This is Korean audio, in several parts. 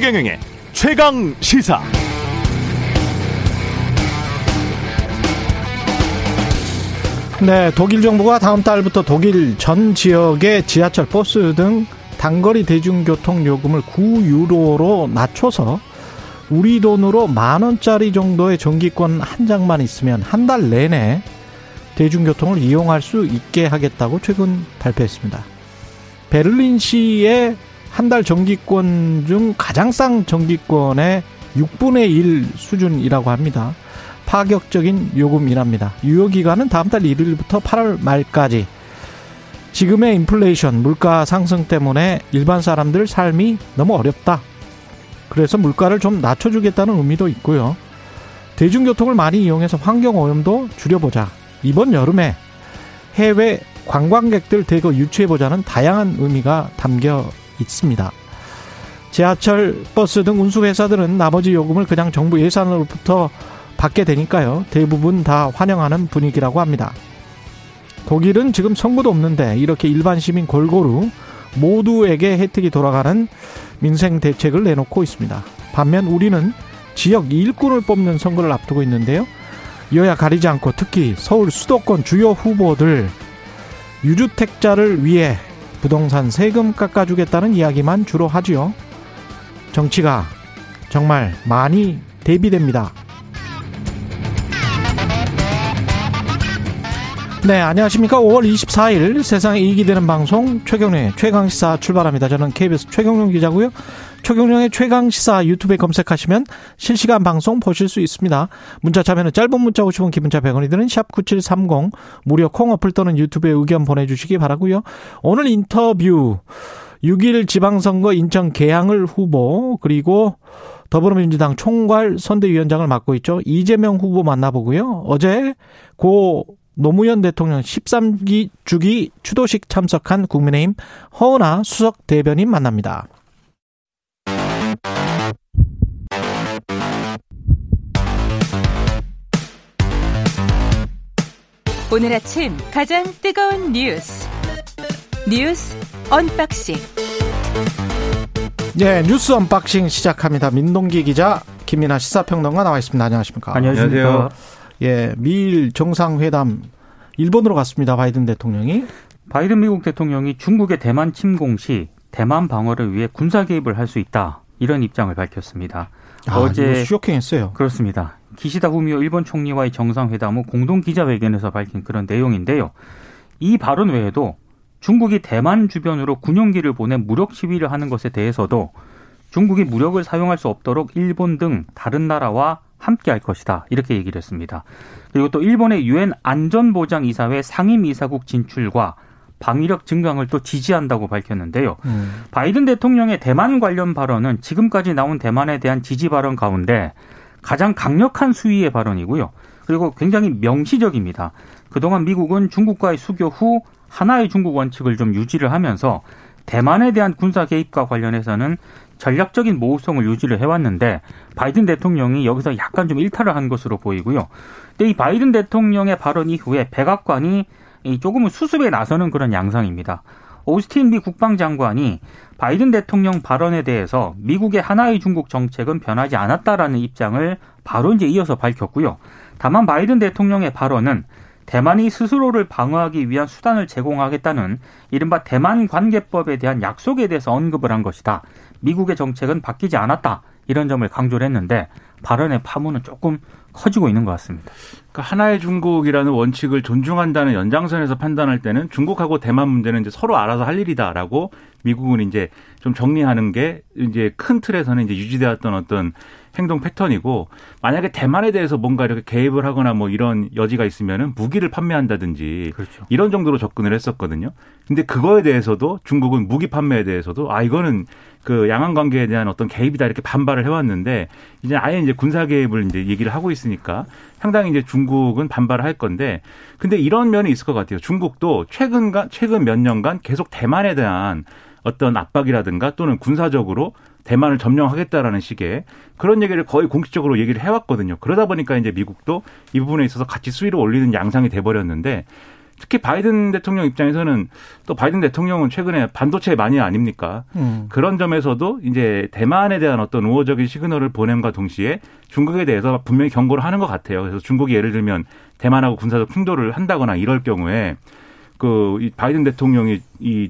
최경영의 최강 시사. 네, 독일 정부가 다음 달부터 독일 전 지역의 지하철, 버스 등 단거리 대중교통 요금을 9유로로 낮춰서 우리 돈으로 10,000원짜리 정도의 정기권 한 장만 있으면 한 달 내내 대중교통을 이용할 수 있게 하겠다고 최근 발표했습니다. 베를린시의 한 달 정기권 중 가장 싼 정기권의 6분의 1 수준이라고 합니다. 파격적인 요금이랍니다. 유효기간은 다음 달 1일부터 8월 말까지. 지금의 인플레이션, 물가 상승 때문에 일반 사람들 삶이 너무 어렵다. 그래서 물가를 좀 낮춰주겠다는 의미도 있고요. 대중교통을 많이 이용해서 환경오염도 줄여보자. 이번 여름에 해외 관광객들 대거 유치해보자는 다양한 의미가 담겨 있습니다. 지하철, 버스 등 운수회사들은 나머지 요금을 그냥 정부 예산으로부터 받게 되니까요. 대부분 다 환영하는 분위기라고 합니다. 독일은 지금 선거도 없는데 이렇게 일반 시민 골고루 모두에게 혜택이 돌아가는 민생 대책을 내놓고 있습니다. 반면 우리는 지역 일꾼을 뽑는 선거를 앞두고 있는데요. 여야 가리지 않고 특히 서울 수도권 주요 후보들 유주택자를 위해 부동산 세금 깎아주겠다는 이야기만 주로 하지요. 정치가 정말 많이 대비됩니다. 네, 안녕하십니까. 5월 24일 세상에 이익이 되는 방송 최경영의 최강시사 출발합니다. 저는 KBS 최경영 기자고요. 최경영의 최강시사 유튜브에 검색하시면 실시간 방송 보실 수 있습니다. 문자 참여는 짧은 문자 50원, 기본자 100원이 드는 샵9730 무료 콩 어플 또는 유튜브에 의견 보내주시기 바라고요. 오늘 인터뷰 6일 지방선거 인천 계양을 후보 그리고 더불어민주당 총괄 선대위원장을 맡고 있죠. 이재명 후보 만나보고요. 어제 고 노무현 대통령 13기 주기 추도식 참석한 국민의힘 허은하 수석 대변인 만납니다. 오늘 아침 가장 뜨거운 뉴스 언박싱. 네, 뉴스 언박싱 시작합니다. 민동기 기자, 김민하 시사평론가 나와 있습니다. 안녕하십니까? 안녕하세요. 예, 미일 정상회담 일본으로 갔습니다. 바이든 대통령이. 바이든 미국 대통령이 중국의 대만 침공 시 대만 방어를 위해 군사 개입을 할 수 있다. 이런 입장을 밝혔습니다. 아, 어제 쇼킹했어요. 그렇습니다. 기시다 후미오 일본 총리와의 정상회담 후 공동 기자회견에서 밝힌 그런 내용인데요. 이 발언 외에도 중국이 대만 주변으로 군용기를 보내 무력 시위를 하는 것에 대해서도 중국이 무력을 사용할 수 없도록 일본 등 다른 나라와 함께할 것이다. 이렇게 얘기를 했습니다. 그리고 또 일본의 UN 안전보장이사회 상임이사국 진출과 방위력 증강을 또 지지한다고 밝혔는데요. 바이든 대통령의 대만 관련 발언은 지금까지 나온 대만에 대한 지지 발언 가운데 가장 강력한 수위의 발언이고요. 그리고 굉장히 명시적입니다. 그동안 미국은 중국과의 수교 후 하나의 중국 원칙을 좀 유지를 하면서 대만에 대한 군사 개입과 관련해서는 전략적인 모호성을 유지를 해왔는데 바이든 대통령이 여기서 약간 좀 일탈을 한 것으로 보이고요. 근데 이 바이든 대통령의 발언 이후에 백악관이 조금은 수습에 나서는 그런 양상입니다. 오스틴 미 국방장관이 바이든 대통령 발언에 대해서 미국의 하나의 중국 정책은 변하지 않았다라는 입장을 바로 이제 이어서 밝혔고요. 다만 바이든 대통령의 발언은 대만이 스스로를 방어하기 위한 수단을 제공하겠다는 이른바 대만 관계법에 대한 약속에 대해서 언급을 한 것이다. 미국의 정책은 바뀌지 않았다. 이런 점을 강조를 했는데 발언의 파문은 조금 커지고 있는 것 같습니다. 그러니까 하나의 중국이라는 원칙을 존중한다는 연장선에서 판단할 때는 중국하고 대만 문제는 이제 서로 알아서 할 일이다라고 미국은 이제 좀 정리하는 게 이제 큰 틀에서는 이제 유지되었던 어떤 행동 패턴이고, 만약에 대만에 대해서 뭔가 이렇게 개입을 하거나 뭐 이런 여지가 있으면은 무기를 판매한다든지 그렇죠. 이런 정도로 접근을 했었거든요. 근데 그거에 대해서도 중국은 무기 판매에 대해서도 아 이거는 그 양안 관계에 대한 어떤 개입이다 이렇게 반발을 해왔는데 이제 아예 이제 군사 개입을 이제 얘기를 하고 있으니까 상당히 이제 중국은 반발을 할 건데, 근데 이런 면이 있을 것 같아요. 중국도 최근 몇 년간 계속 대만에 대한 어떤 압박이라든가 또는 군사적으로 대만을 점령하겠다라는 식의 그런 얘기를 거의 공식적으로 얘기를 해왔거든요. 그러다 보니까 이제 미국도 이 부분에 있어서 같이 수위를 올리는 양상이 돼버렸는데 특히 바이든 대통령 입장에서는 또 바이든 대통령은 최근에 반도체 마니아 아닙니까? 그런 점에서도 이제 대만에 대한 어떤 우호적인 시그널을 보냄과 동시에 중국에 대해서 분명히 경고를 하는 것 같아요. 그래서 중국이 예를 들면 대만하고 군사적 충돌을 한다거나 이럴 경우에 이 바이든 대통령이 이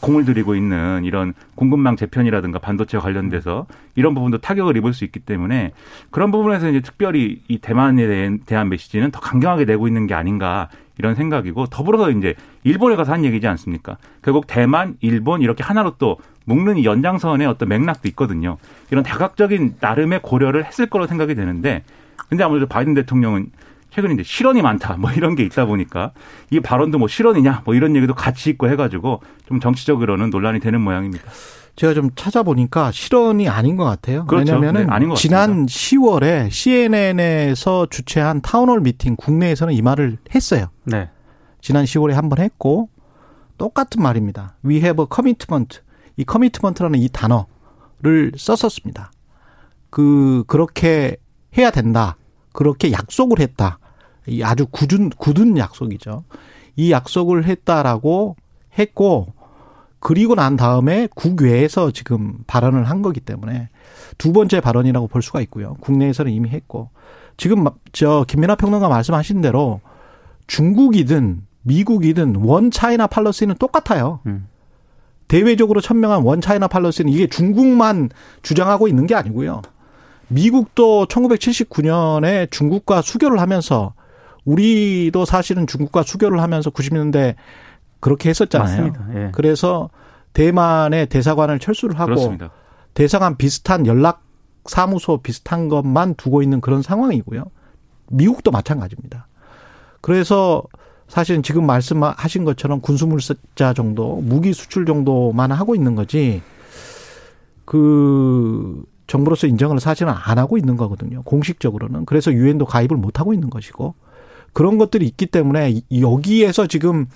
공을 들이고 있는 이런 공급망 재편이라든가 반도체와 관련돼서 이런 부분도 타격을 입을 수 있기 때문에 그런 부분에서 이제 특별히 이 대만에 대한 메시지는 더 강경하게 내고 있는 게 아닌가 이런 생각이고, 더불어서 이제 일본에 가서 한 얘기지 않습니까? 결국 대만, 일본 이렇게 하나로 또 묶는 이 연장선의 어떤 맥락도 있거든요. 이런 다각적인 나름의 고려를 했을 거로 생각이 되는데, 근데 아무래도 바이든 대통령은 최근에 이제 실언이 많다, 뭐 이런 게 있다 보니까 이 발언도 뭐 실언이냐, 뭐 이런 얘기도 같이 있고 해가지고 좀 정치적으로는 논란이 되는 모양입니다. 제가 좀 찾아보니까 실언이 아닌 것 같아요. 그렇죠. 왜냐하면은 네, 지난 10월에 CNN에서 주최한 타운홀 미팅, 국내에서는 이 말을 했어요. 네. 지난 10월에 한 번 했고 똑같은 말입니다. We have a commitment. 이 commitment라는 이 단어를 썼었습니다. 그렇게 해야 된다. 그렇게 약속을 했다. 이 아주 굳은 약속이죠. 이 약속을 했다라고 했고, 그리고 난 다음에 국외에서 지금 발언을 한 거기 때문에 두 번째 발언이라고 볼 수가 있고요. 국내에서는 이미 했고, 지금 저 김민하 평론가 말씀하신 대로 중국이든 미국이든 원 차이나 팔러시는 똑같아요. 대외적으로 천명한 원 차이나 팔러시는 이게 중국만 주장하고 있는 게 아니고요. 미국도 1979년에 중국과 수교를 하면서, 우리도 사실은 중국과 수교를 하면서 90년대 그렇게 했었잖아요. 예. 그래서 대만의 대사관을 철수를 하고, 그렇습니다. 대사관 비슷한 연락사무소 비슷한 것만 두고 있는 그런 상황이고요. 미국도 마찬가지입니다. 그래서 사실은 지금 말씀하신 것처럼 군수물자 정도, 무기 수출 정도만 하고 있는 거지, 정부로서 인정을 사실은 안 하고 있는 거거든요. 공식적으로는. 그래서 유엔도 가입을 못 하고 있는 것이고, 그런 것들이 있기 때문에 여기에서 지금,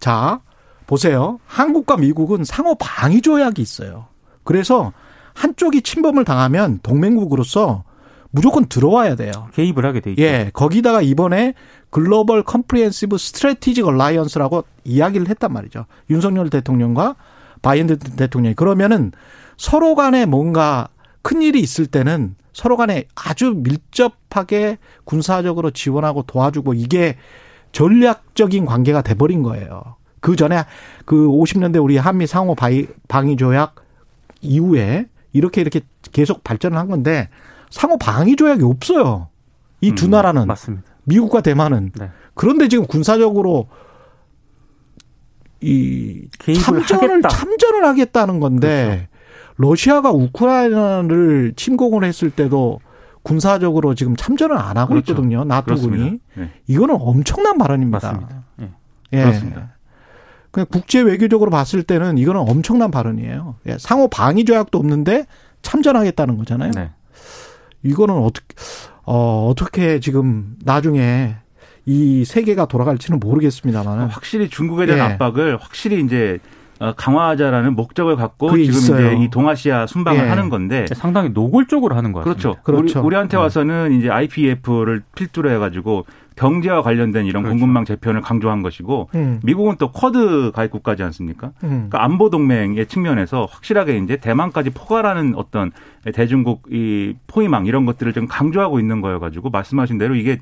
자 보세요. 한국과 미국은 상호 방위 조약이 있어요. 그래서 한쪽이 침범을 당하면 동맹국으로서 무조건 들어와야 돼요. 개입을 하게 돼 있죠. 예, 거기다가 이번에 글로벌 컴프리헨시브 스트래티직 얼라이언스라고 이야기를 했단 말이죠. 윤석열 대통령과 바이든 대통령이. 그러면은 서로 간에 뭔가 큰 일이 있을 때는 서로 간에 아주 밀접하게 군사적으로 지원하고 도와주고, 이게 전략적인 관계가 돼버린 거예요. 그 전에 그 50년대 우리 한미 상호 방위 조약 이후에 이렇게 계속 발전을 한 건데, 상호 방위 조약이 없어요. 이 두 나라는. 맞습니다. 미국과 대만은. 네. 그런데 지금 군사적으로 이 참전을 하겠다는 건데. 그렇죠. 러시아가 우크라이나를 침공을 했을 때도 군사적으로 지금 참전을 안 하고 그렇죠. 있거든요. 나토군이. 네. 이거는 엄청난 발언입니다. 맞습니다. 네. 예. 그렇습니다. 그냥 국제 외교적으로 봤을 때는 이거는 엄청난 발언이에요. 예. 상호 방위 조약도 없는데 참전하겠다는 거잖아요. 네. 이거는 어떻게 지금 나중에 이 세계가 돌아갈지는 모르겠습니다만, 확실히 중국에 대한 예. 압박을 확실히 이제 강화하자라는 목적을 갖고 지금 있어요. 이제 이 동아시아 순방을 예. 하는 건데, 상당히 노골적으로 하는 것 같습니다. 그렇죠. 그렇죠. 우리한테 와서는 이제 IPEF를 필두로 해가지고 경제와 관련된 이런 그렇죠. 공급망 재편을 강조한 것이고, 미국은 또 쿼드 가입 국가지 않습니까? 그러니까 안보 동맹의 측면에서 확실하게 이제 대만까지 포괄하는 어떤 대중국 이 포위망 이런 것들을 좀 강조하고 있는 거여가지고, 말씀하신 대로 이게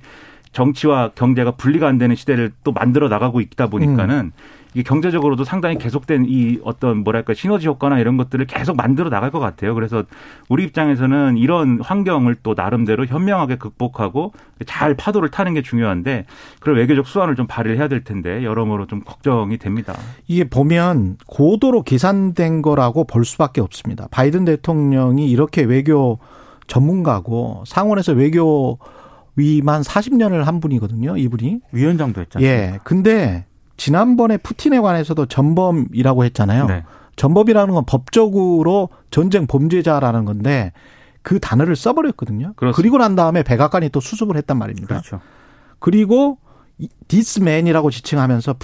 정치와 경제가 분리가 안 되는 시대를 또 만들어 나가고 있다 보니까는. 이게 경제적으로도 상당히 계속된 이 어떤 뭐랄까 시너지 효과나 이런 것들을 계속 만들어 나갈 것 같아요. 그래서 우리 입장에서는 이런 환경을 또 나름대로 현명하게 극복하고 잘 파도를 타는 게 중요한데, 그런 외교적 수완을 좀 발휘를 해야 될 텐데 여러모로 좀 걱정이 됩니다. 이게 보면 고도로 계산된 거라고 볼 수밖에 없습니다. 바이든 대통령이 이렇게 외교 전문가고 상원에서 외교위만 40년을 한 분이거든요. 이분이. 위원장도 했잖아요. 예. 근데 지난번에 푸틴에 관해서도 전범이라고 했잖아요. 네. 전범이라는 건 법적으로 전쟁 범죄자라는 건데 그 단어를 써버렸거든요. 그렇습니다. 그리고 난 다음에 백악관이 또 수습을 했단 말입니다. 그렇죠. 그리고 디스맨이라고 지칭하면서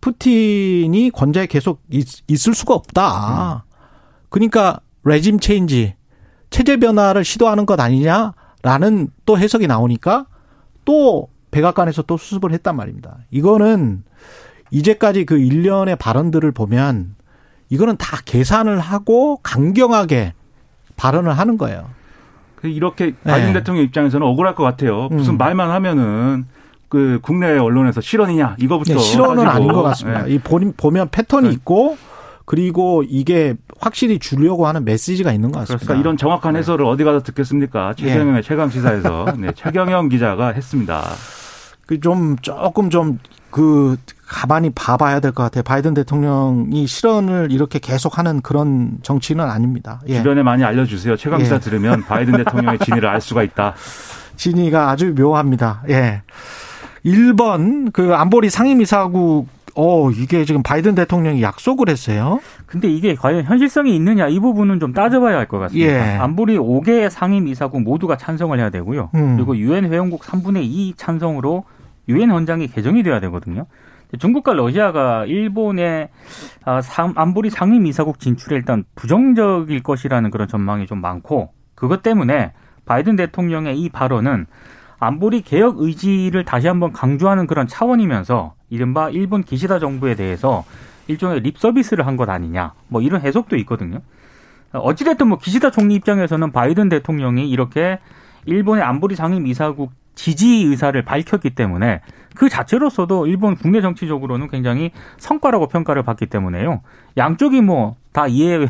푸틴이 권좌에 계속 있을 수가 없다. 그러니까 레짐 체인지, 체제 변화를 시도하는 것 아니냐라는 또 해석이 나오니까 또 백악관에서 또 수습을 했단 말입니다. 이거는 이제까지 그 일련의 발언들을 보면 이거는 다 계산을 하고 강경하게 발언을 하는 거예요. 이렇게 바이든 대통령 입장에서는 억울할 것 같아요. 무슨 말만 하면은 그 국내 언론에서 실언이냐 이거부터. 네, 실언은 아닌 것 같습니다. 네. 이 보면 패턴이 네. 있고 그리고 이게 확실히 주려고 하는 메시지가 있는 것 같습니다. 그러니까 이런 정확한 해설을 네. 어디 가서 듣겠습니까? 최경영의 네. 최강시사에서 네, 최경영 기자가 했습니다. 조금 가만히 봐봐야 될 것 같아요. 바이든 대통령이 실언을 이렇게 계속하는 그런 정치인은 아닙니다. 예. 주변에 많이 알려주세요. 최강시사 예. 들으면 바이든 대통령의 진위를 알 수가 있다. 진위가 아주 묘합니다. 예. 일본 그 안보리 상임이사국 이게 지금 바이든 대통령이 약속을 했어요. 근데 이게 과연 현실성이 있느냐 이 부분은 좀 따져봐야 할 것 같습니다. 예. 안보리 5개 상임이사국 모두가 찬성을 해야 되고요. 그리고 UN 회원국 3분의 2 찬성으로 UN 헌장이 개정이 돼야 되거든요. 중국과 러시아가 일본의 안보리 상임이사국 진출에 일단 부정적일 것이라는 그런 전망이 좀 많고 그것 때문에 바이든 대통령의 이 발언은 안보리 개혁 의지를 다시 한번 강조하는 그런 차원이면서 이른바 일본 기시다 정부에 대해서 일종의 립서비스를 한 것 아니냐 뭐 이런 해석도 있거든요. 어찌됐든 뭐 기시다 총리 입장에서는 바이든 대통령이 이렇게 일본의 안보리 상임이사국 지지 의사를 밝혔기 때문에 그 자체로서도 일본 국내 정치적으로는 굉장히 성과라고 평가를 받기 때문에요. 양쪽이 뭐 다 이해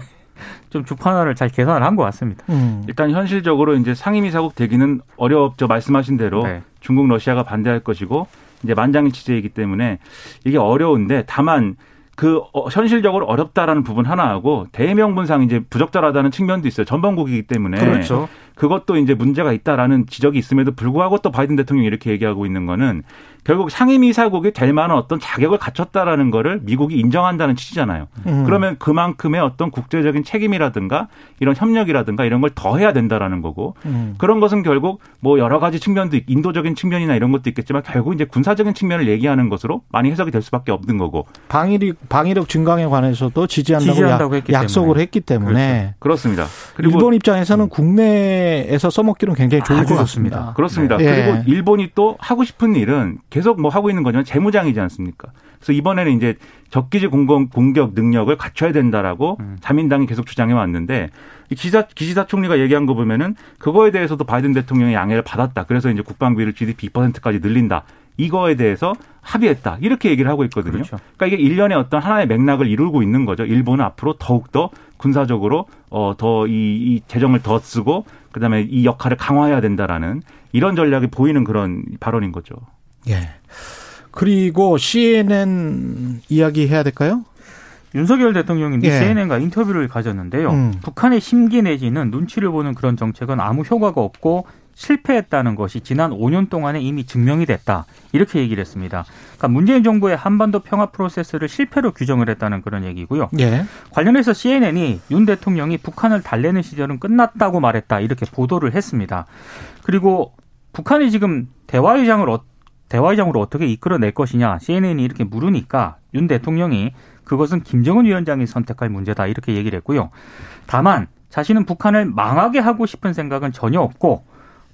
좀 주판화를 잘 계산을 한 것 같습니다. 일단 현실적으로 이제 상임이사국 되기는 어렵죠. 말씀하신 대로 네. 중국, 러시아가 반대할 것이고 이제 만장일치제이기 때문에 이게 어려운데 다만 그 현실적으로 어렵다라는 부분 하나하고 대명분상 이제 부적절하다는 측면도 있어요. 전범국이기 때문에 그렇죠. 그것도 이제 문제가 있다라는 지적이 있음에도 불구하고 또 바이든 대통령이 이렇게 얘기하고 있는 거는 결국 상임이사국이 될 만한 어떤 자격을 갖췄다라는 거를 미국이 인정한다는 취지잖아요. 그러면 그만큼의 어떤 국제적인 책임이라든가 이런 협력이라든가 이런 걸 더 해야 된다라는 거고 그런 것은 결국 뭐 여러 가지 측면도 인도적인 측면이나 이런 것도 있겠지만 결국 이제 군사적인 측면을 얘기하는 것으로 많이 해석이 될 수밖에 없는 거고 방위력 증강에 관해서도 지지한다고 약속을 했기 때문에 그렇죠. 그렇습니다. 그리고 일본 입장에서는 국내에서 써먹기는 굉장히 좋을 것 같습니다. 그렇습니다. 네. 그리고 일본이 또 하고 싶은 일은 계속 뭐 하고 있는 거지만 재무장이지 않습니까? 그래서 이번에는 이제 적기지 공격 능력을 갖춰야 된다라고 자민당이 계속 주장해 왔는데 기시다 총리가 얘기한 거 보면은 그거에 대해서도 바이든 대통령의 양해를 받았다. 그래서 이제 국방비를 GDP 2%까지 늘린다. 이거에 대해서 합의했다. 이렇게 얘기를 하고 있거든요. 그렇죠. 그러니까 이게 일련의 어떤 하나의 맥락을 이루고 있는 거죠. 일본은 앞으로 더욱더 군사적으로 더 이 재정을 더 쓰고 그다음에 이 역할을 강화해야 된다라는 이런 전략이 보이는 그런 발언인 거죠. 예. 그리고 CNN 이야기 해야 될까요? 윤석열 대통령이 예. CNN과 인터뷰를 가졌는데요. 북한의 심기 내지는 눈치를 보는 그런 정책은 아무 효과가 없고 실패했다는 것이 지난 5년 동안에 이미 증명이 됐다. 이렇게 얘기를 했습니다. 그러니까 문재인 정부의 한반도 평화 프로세스를 실패로 규정을 했다는 그런 얘기고요. 예. 관련해서 CNN이 윤 대통령이 북한을 달래는 시절은 끝났다고 말했다. 이렇게 보도를 했습니다. 그리고 북한이 지금 대화의장으로 어떻게 이끌어낼 것이냐 CNN이 이렇게 물으니까 윤 대통령이 그것은 김정은 위원장이 선택할 문제다 이렇게 얘기를 했고요. 다만 자신은 북한을 망하게 하고 싶은 생각은 전혀 없고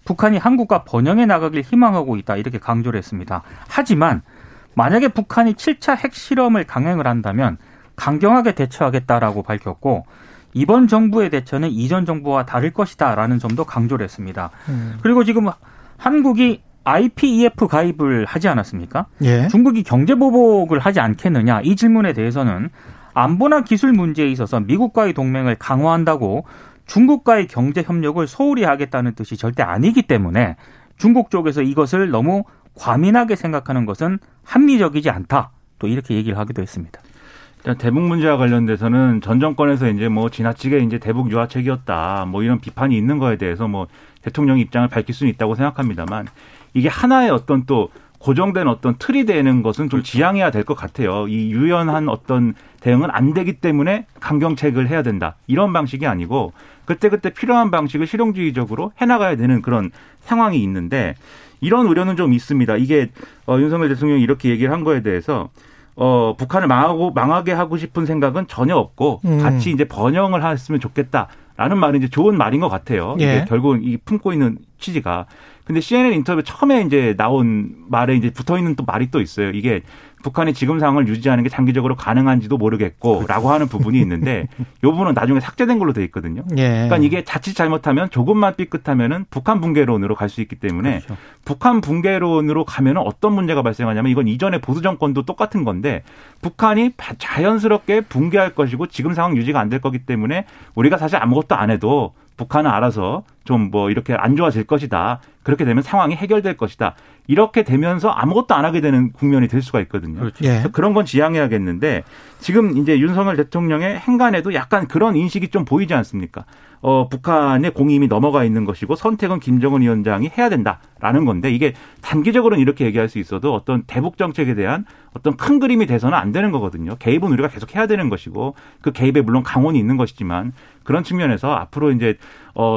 북한이 한국과 번영해 나가길 희망하고 있다 이렇게 강조를 했습니다. 하지만 만약에 북한이 7차 핵실험을 강행을 한다면 강경하게 대처하겠다라고 밝혔고 이번 정부의 대처는 이전 정부와 다를 것이다라는 점도 강조를 했습니다. 그리고 지금 한국이 IPEF 가입을 하지 않았습니까? 예. 중국이 경제보복을 하지 않겠느냐 이 질문에 대해서는 안보나 기술 문제에 있어서 미국과의 동맹을 강화한다고 중국과의 경제협력을 소홀히 하겠다는 뜻이 절대 아니기 때문에 중국 쪽에서 이것을 너무 과민하게 생각하는 것은 합리적이지 않다. 또 이렇게 얘기를 하기도 했습니다. 대북 문제와 관련돼서는 전 정권에서 이제 뭐 지나치게 이제 대북 유화책이었다. 뭐 이런 비판이 있는 거에 대해서 뭐 대통령 입장을 밝힐 수는 있다고 생각합니다만 이게 하나의 어떤 또 고정된 어떤 틀이 되는 것은 좀 지양해야 될 것 같아요. 이 유연한 어떤 대응은 안 되기 때문에 강경책을 해야 된다. 이런 방식이 아니고 그때그때 필요한 방식을 실용주의적으로 해나가야 되는 그런 상황이 있는데 이런 우려는 좀 있습니다. 이게 윤석열 대통령이 이렇게 얘기를 한 거에 대해서 북한을 망하게 하고 싶은 생각은 전혀 없고 같이 이제 번영을 했으면 좋겠다라는 말은 이제 좋은 말인 것 같아요. 예. 이게 결국은 이 품고 있는 취지가. 근데 CNN 인터뷰 처음에 이제 나온 말에 이제 붙어 있는 또 말이 또 있어요. 이게 북한이 지금 상황을 유지하는 게 장기적으로 가능한지도 모르겠고라고 하는 부분이 있는데 이 부분은 나중에 삭제된 걸로 돼 있거든요. 예. 그러니까 이게 자칫 잘못하면 조금만 삐끗하면은 북한 붕괴론으로 갈 수 있기 때문에 그렇죠. 북한 붕괴론으로 가면은 어떤 문제가 발생하냐면 이건 이전의 보수 정권도 똑같은 건데 북한이 자연스럽게 붕괴할 것이고 지금 상황 유지가 안 될 거기 때문에 우리가 사실 아무것도 안 해도 북한은 알아서 좀 뭐 이렇게 안 좋아질 것이다. 그렇게 되면 상황이 해결될 것이다. 이렇게 되면서 아무것도 안 하게 되는 국면이 될 수가 있거든요. 그렇죠. 예. 그런 건 지양해야겠는데 지금 이제 윤석열 대통령의 행간에도 약간 그런 인식이 좀 보이지 않습니까? 북한의 공이 이미 넘어가 있는 것이고 선택은 김정은 위원장이 해야 된다라는 건데 이게 단기적으로는 이렇게 얘기할 수 있어도 어떤 대북 정책에 대한 어떤 큰 그림이 돼서는 안 되는 거거든요. 개입은 우리가 계속 해야 되는 것이고 그 개입에 물론 강원이 있는 것이지만 그런 측면에서 앞으로 이제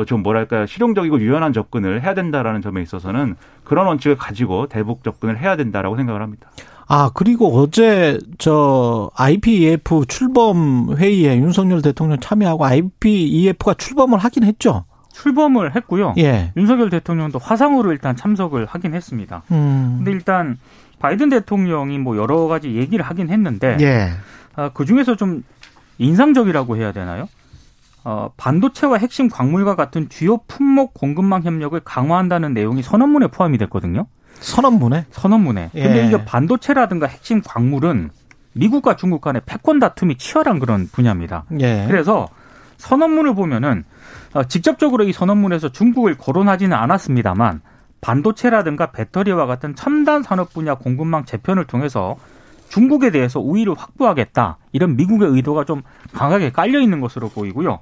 좀 뭐랄까 실용적이고 유연한 접근을 해야 된다라는 점에 있어서는 그런 원칙을 가지고 대북 접근을 해야 된다라고 생각을 합니다. 아, 그리고 어제 저 IPEF 출범 회의에 윤석열 대통령 참여하고 IPEF가 출범을 하긴 했죠. 출범을 했고요. 예. 윤석열 대통령도 화상으로 일단 참석을 하긴 했습니다. 근데 일단 바이든 대통령이 뭐 여러 가지 얘기를 하긴 했는데 예. 그 중에서 좀 인상적이라고 해야 되나요? 반도체와 핵심 광물과 같은 주요 품목 공급망 협력을 강화한다는 내용이 선언문에 포함이 됐거든요. 선언문에? 선언문에. 예. 근데 이게 반도체라든가 핵심 광물은 미국과 중국 간의 패권 다툼이 치열한 그런 분야입니다. 예. 그래서 선언문을 보면은 직접적으로 이 선언문에서 중국을 거론하지는 않았습니다만 반도체라든가 배터리와 같은 첨단 산업 분야 공급망 재편을 통해서 중국에 대해서 우위를 확보하겠다. 이런 미국의 의도가 좀 강하게 깔려 있는 것으로 보이고요.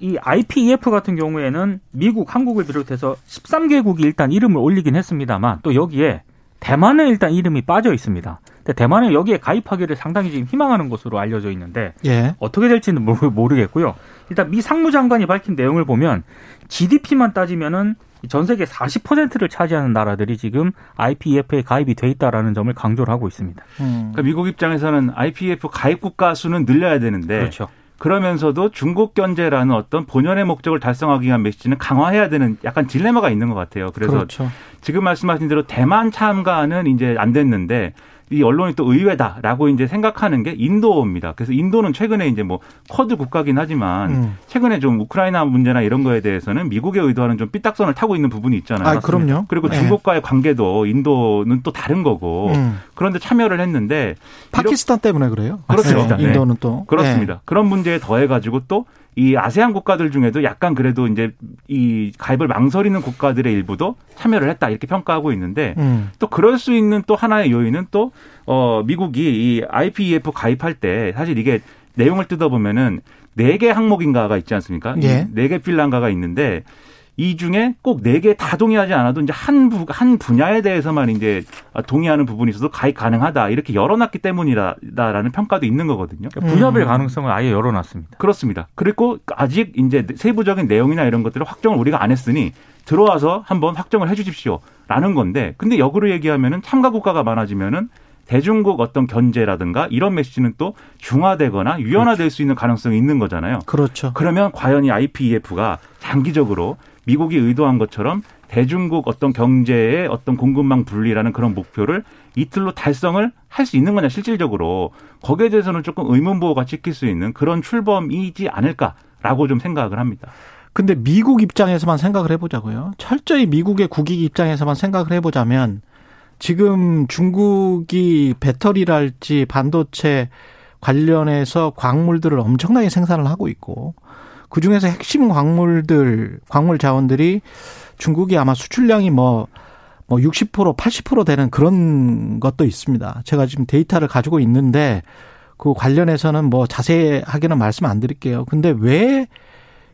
이 IPEF 같은 경우에는 미국, 한국을 비롯해서 13개국이 일단 이름을 올리긴 했습니다만 또 여기에 대만은 일단 이름이 빠져 있습니다. 근데 대만은 여기에 가입하기를 상당히 지금 희망하는 것으로 알려져 있는데 예. 어떻게 될지는 모르겠고요. 일단 미 상무장관이 밝힌 내용을 보면 GDP만 따지면은 전 세계 40%를 차지하는 나라들이 지금 IPEF에 가입이 돼 있다라는 점을 강조를 하고 있습니다. 그러니까 미국 입장에서는 IPEF 가입 국가 수는 늘려야 되는데 그렇죠. 그러면서도 중국 견제라는 어떤 본연의 목적을 달성하기 위한 메시지는 강화해야 되는 약간 딜레마가 있는 것 같아요. 그래서 그렇죠. 지금 말씀하신 대로 대만 참가는 이제 안 됐는데 이 언론이 또 의외다라고 이제 생각하는 게 인도입니다. 그래서 인도는 최근에 이제 뭐 쿼드 국가긴 하지만 최근에 좀 우크라이나 문제나 이런 거에 대해서는 미국의 의도와는 좀 삐딱선을 타고 있는 부분이 있잖아요. 아, 그럼요. 그리고 네. 중국과의 관계도 인도는 또 다른 거고 그런데 참여를 했는데 파키스탄 때문에 그래요. 그렇죠. 네. 인도는 또 그렇습니다. 네. 그런 문제에 더해가지고 또 이 아세안 국가들 중에도 약간 그래도 이제 이 가입을 망설이는 국가들의 일부도 참여를 했다 이렇게 평가하고 있는데 또 그럴 수 있는 또 하나의 요인은 또 미국이 이 IPEF 가입할 때 사실 이게 내용을 뜯어보면은 4개 항목인가가 있지 않습니까? 예. 4개 필란가가 있는데 이 중에 꼭 4개 다 동의하지 않아도 이제 한 분야에 대해서만 이제 동의하는 부분이 있어도 가입 가능하다. 이렇게 열어놨기 때문이다라는 평가도 있는 거거든요. 그러니까 분야별 가능성을 아예 열어놨습니다. 그렇습니다. 그리고 아직 이제 세부적인 내용이나 이런 것들을 확정을 우리가 안 했으니 들어와서 한번 확정을 해 주십시오. 라는 건데 근데 역으로 얘기하면은 참가 국가가 많아지면은 대중국 어떤 견제라든가 이런 메시지는 또 중화되거나 유연화될 그렇죠. 수 있는 가능성이 있는 거잖아요. 그렇죠. 그러면 과연 이 IPEF가 장기적으로 미국이 의도한 것처럼 대중국 어떤 경제의 어떤 공급망 분리라는 그런 목표를 이틀로 달성을 할 수 있는 거냐 실질적으로 거기에 대해서는 조금 의문부호가 찍힐 수 있는 그런 출범이지 않을까라고 좀 생각을 합니다. 근데 미국 입장에서만 생각을 해보자고요. 철저히 미국의 국익 입장에서만 생각을 해보자면 지금 중국이 배터리랄지 반도체 관련해서 광물들을 엄청나게 생산을 하고 있고 그중에서 핵심 광물 자원들이 중국이 아마 수출량이 뭐 60%, 80% 되는 그런 것도 있습니다. 제가 지금 데이터를 가지고 있는데 그 관련해서는 뭐 자세하게는 말씀 안 드릴게요. 근데 왜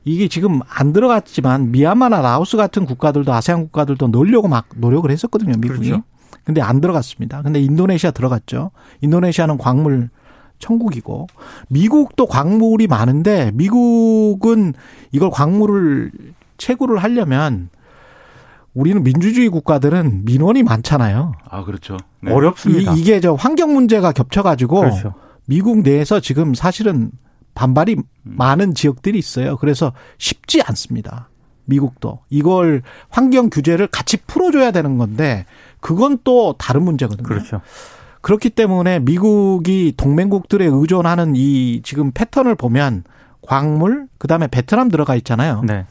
이게 지금 안 들어갔지만 미얀마나 라오스 같은 국가들도 아세안 국가들도 넣으려고 막 노력을 했었거든요. 미국이. 그렇죠. 근데 안 들어갔습니다. 근데 인도네시아 들어갔죠. 인도네시아는 광물 천국이고 미국도 광물이 많은데 미국은 이걸 광물을 채굴을 하려면 우리는 민주주의 국가들은 민원이 많잖아요. 아 그렇죠. 네. 어렵습니다. 이게 저 환경 문제가 겹쳐가지고 그렇죠. 미국 내에서 지금 사실은 반발이 많은 지역들이 있어요. 그래서 쉽지 않습니다. 미국도. 이걸 환경 규제를 같이 풀어줘야 되는 건데 그건 또 다른 문제거든요. 그렇죠. 그렇기 때문에 미국이 동맹국들에 의존하는 이 지금 패턴을 보면 광물, 그다음에 베트남 들어가 있잖아요. 네.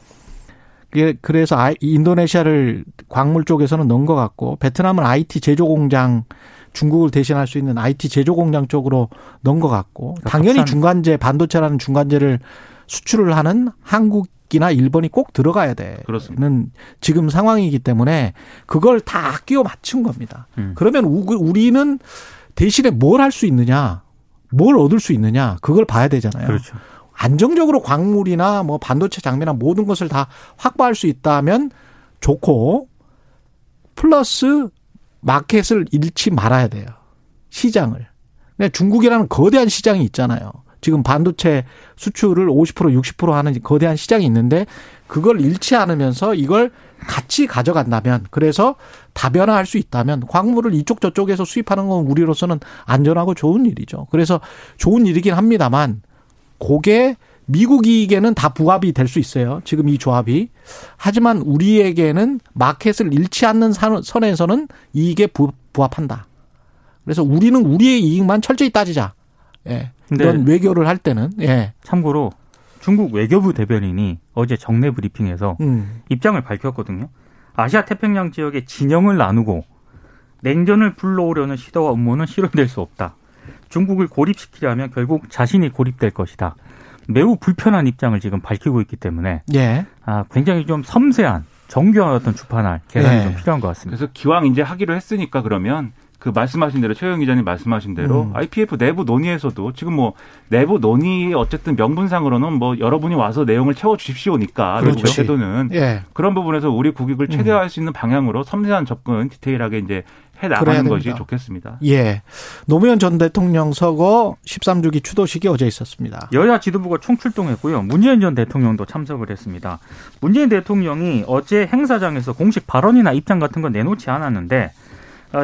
그래서 인도네시아를 광물 쪽에서는 넣은 것 같고 베트남은 IT 제조공장, 중국을 대신할 수 있는 IT 제조공장 쪽으로 넣은 것 같고 당연히 중간재, 반도체라는 중간재를 수출을 하는 한국이나 일본이 꼭 들어가야 되는 지금 상황이기 때문에 그걸 다 끼워 맞춘 겁니다. 그러면 우리는 대신에 뭘 할 수 있느냐, 뭘 얻을 수 있느냐 그걸 봐야 되잖아요. 그렇죠. 안정적으로 광물이나 뭐 반도체 장비나 모든 것을 다 확보할 수 있다면 좋고 플러스 마켓을 잃지 말아야 돼요. 시장을. 근데 중국이라는 거대한 시장이 있잖아요. 지금 반도체 수출을 50% 60% 하는 거대한 시장이 있는데 그걸 잃지 않으면서 이걸 같이 가져간다면 그래서 다변화할 수 있다면 광물을 이쪽 저쪽에서 수입하는 건 우리로서는 안전하고 좋은 일이죠. 그래서 좋은 일이긴 합니다만 그게 미국 이익에는 다 부합이 될 수 있어요. 지금 이 조합이. 하지만 우리에게는 마켓을 잃지 않는 선에서는 이익에 부합한다. 그래서 우리는 우리의 이익만 철저히 따지자. 예. 이런 외교를 할 때는. 예. 참고로 중국 외교부 대변인이 어제 정례 브리핑에서 입장을 밝혔거든요. 아시아 태평양 지역의 진영을 나누고 냉전을 불러오려는 시도와 음모는 실현될 수 없다. 중국을 고립시키려면 결국 자신이 고립될 것이다. 매우 불편한 입장을 지금 밝히고 있기 때문에 예. 아, 굉장히 좀 섬세한 정교한 어떤 주판할 계산이 예. 좀 필요한 것 같습니다. 그래서 기왕 이제 하기로 했으니까 그러면 그 말씀하신 대로 최영 기자님 말씀하신 대로 IPF 내부 논의에서도 지금 뭐 내부 논의 어쨌든 명분상으로는 뭐 여러분이 와서 내용을 채워주십시오니까 외국 제도는 예. 그런 부분에서 우리 국익을 최대화할 수 있는 방향으로 섬세한 접근 디테일하게 이제 해나가는 것이 좋겠습니다. 예, 노무현 전 대통령 서거 13주기 추도식이 어제 있었습니다. 여야 지도부가 총출동했고요. 문재인 전 대통령도 참석을 했습니다. 문재인 대통령이 어제 행사장에서 공식 발언이나 입장 같은 건 내놓지 않았는데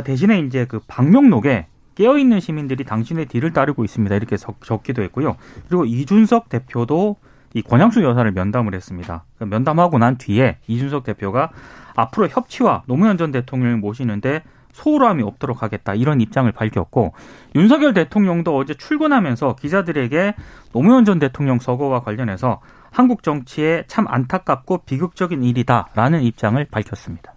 대신에 이제 그 방명록에 깨어있는 시민들이 당신의 뒤를 따르고 있습니다. 이렇게 적기도 했고요. 그리고 이준석 대표도 이 권양수 여사를 면담을 했습니다. 면담하고 난 뒤에 이준석 대표가 앞으로 협치와 노무현 전 대통령을 모시는데 소홀함이 없도록 하겠다 이런 입장을 밝혔고 윤석열 대통령도 어제 출근하면서 기자들에게 노무현 전 대통령 서거와 관련해서 한국 정치에 참 안타깝고 비극적인 일이다라는 입장을 밝혔습니다.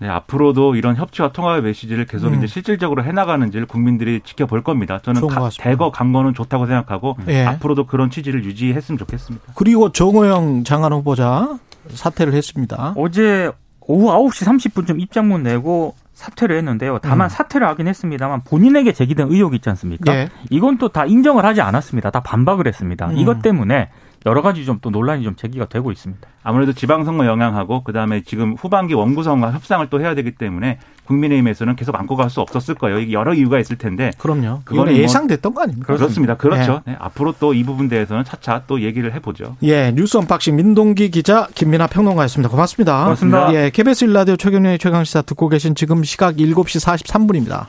네, 앞으로도 이런 협치와 통합의 메시지를 계속 이제 실질적으로 해나가는지를 국민들이 지켜볼 겁니다. 저는 대거 간 거는 좋다고 생각하고 앞으로도 그런 취지를 유지했으면 좋겠습니다. 그리고 정호영 장관 후보자 사퇴를 했습니다. 어제 오후 9시 30분쯤 입장문 내고 사퇴를 했는데요. 다만 사퇴를 하긴 했습니다만 본인에게 제기된 의혹이 있지 않습니까? 네. 이건 또 다 인정을 하지 않았습니다. 다 반박을 했습니다. 이것 때문에 여러 가지 좀 또 논란이 좀 제기가 되고 있습니다. 아무래도 지방선거 영향하고 그다음에 지금 후반기 원구성과 협상을 또 해야 되기 때문에 국민의힘에서는 계속 안고 갈 수 없었을 거예요. 이게 여러 이유가 있을 텐데. 그럼요. 그건 예상됐던 거 아닙니까? 그렇습니다. 그렇죠. 네. 네. 앞으로 또 이 부분 대해서는 차차 또 얘기를 해보죠. 예, 뉴스 언박싱 민동기 기자 김민하 평론가였습니다. 고맙습니다. 고맙습니다. 예, KBS 1라디오 최경영의 최강시사 듣고 계신 지금 시각 7시 43분입니다.